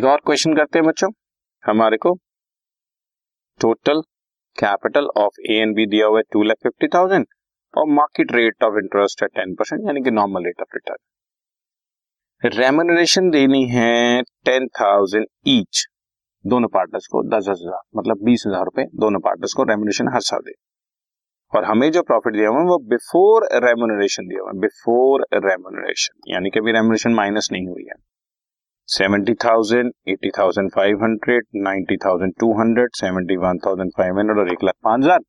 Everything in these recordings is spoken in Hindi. एक और क्वेश्चन करते हैं बच्चों, हमारे को total capital of A and B दिया हुआ है 2,50,000 और मार्केट रेट ऑफ इंटरेस्ट है 10% यानी कि normal rate of return. Remuneration देनी है 10,000 ईच, दोनों पार्टनर्स को 10,000 मतलब 20,000 रुपए दोनों पार्टनर्स को रेम्युनरेशन हर साल दे। और हमें जो प्रॉफिट दिया हुआ है वो बिफोर रेम्युनरेशन दिया हुआ है, बिफोर रेम्युनरेशन यानी कि अभी रेम्युनरेशन माइनस नहीं हुई है। 70,000, 80,500, 90,200, 71,500 और 1,05,000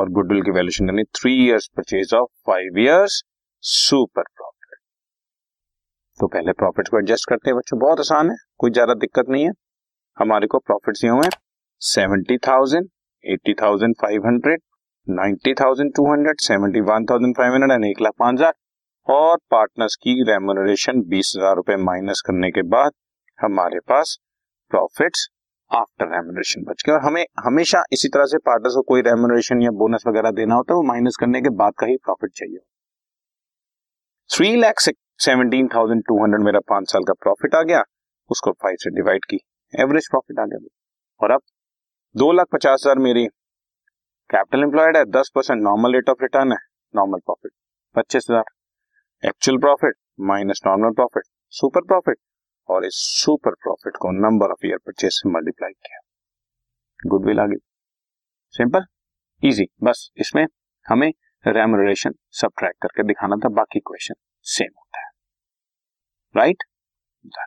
और गुडविल की वैल्यूएशन करनी 3 years purchase of 5 years super profit. तो पहले प्रॉफिट को एडजस्ट करते हैं बच्चों, बहुत आसान है, कोई ज्यादा दिक्कत नहीं है। हमारे को प्रॉफिट ये हुए 70,000, 80,500, 90,200, 71,500 और 1,05,000 और पार्टनर्स की रेम्युनरेशन 20,000 रुपए माइनस करने के बाद हमारे पास प्रॉफिट्स आफ्टर रेम्युनरेशन बच गए। और हमें हमेशा इसी तरह से पार्टनर्स को कोई रेम्युनरेशन या बोनस वगैरह देना होता है, वो माइनस करने के बाद का ही प्रॉफिट चाहिए। 3,17,200 मेरा 5 साल का प्रॉफिट आ गया, उसको 5 से डिवाइड की एवरेज प्रॉफिट आ गया। और अब 2,50,000 मेरी कैपिटल एम्प्लॉयड है, 10% नॉर्मल रेट ऑफ रिटर्न है, normal profit 25,000 actual profit minus normal profit super profit, और इस सुपर प्रॉफिट को नंबर ऑफ ईयर परचेज से मल्टीप्लाई किया, गुडविल आ गई। सिंपल इजी, बस इसमें हमें रेम्युनरेशन सब्ट्रैक्ट करके दिखाना था, बाकी क्वेश्चन सेम होता है। Right done.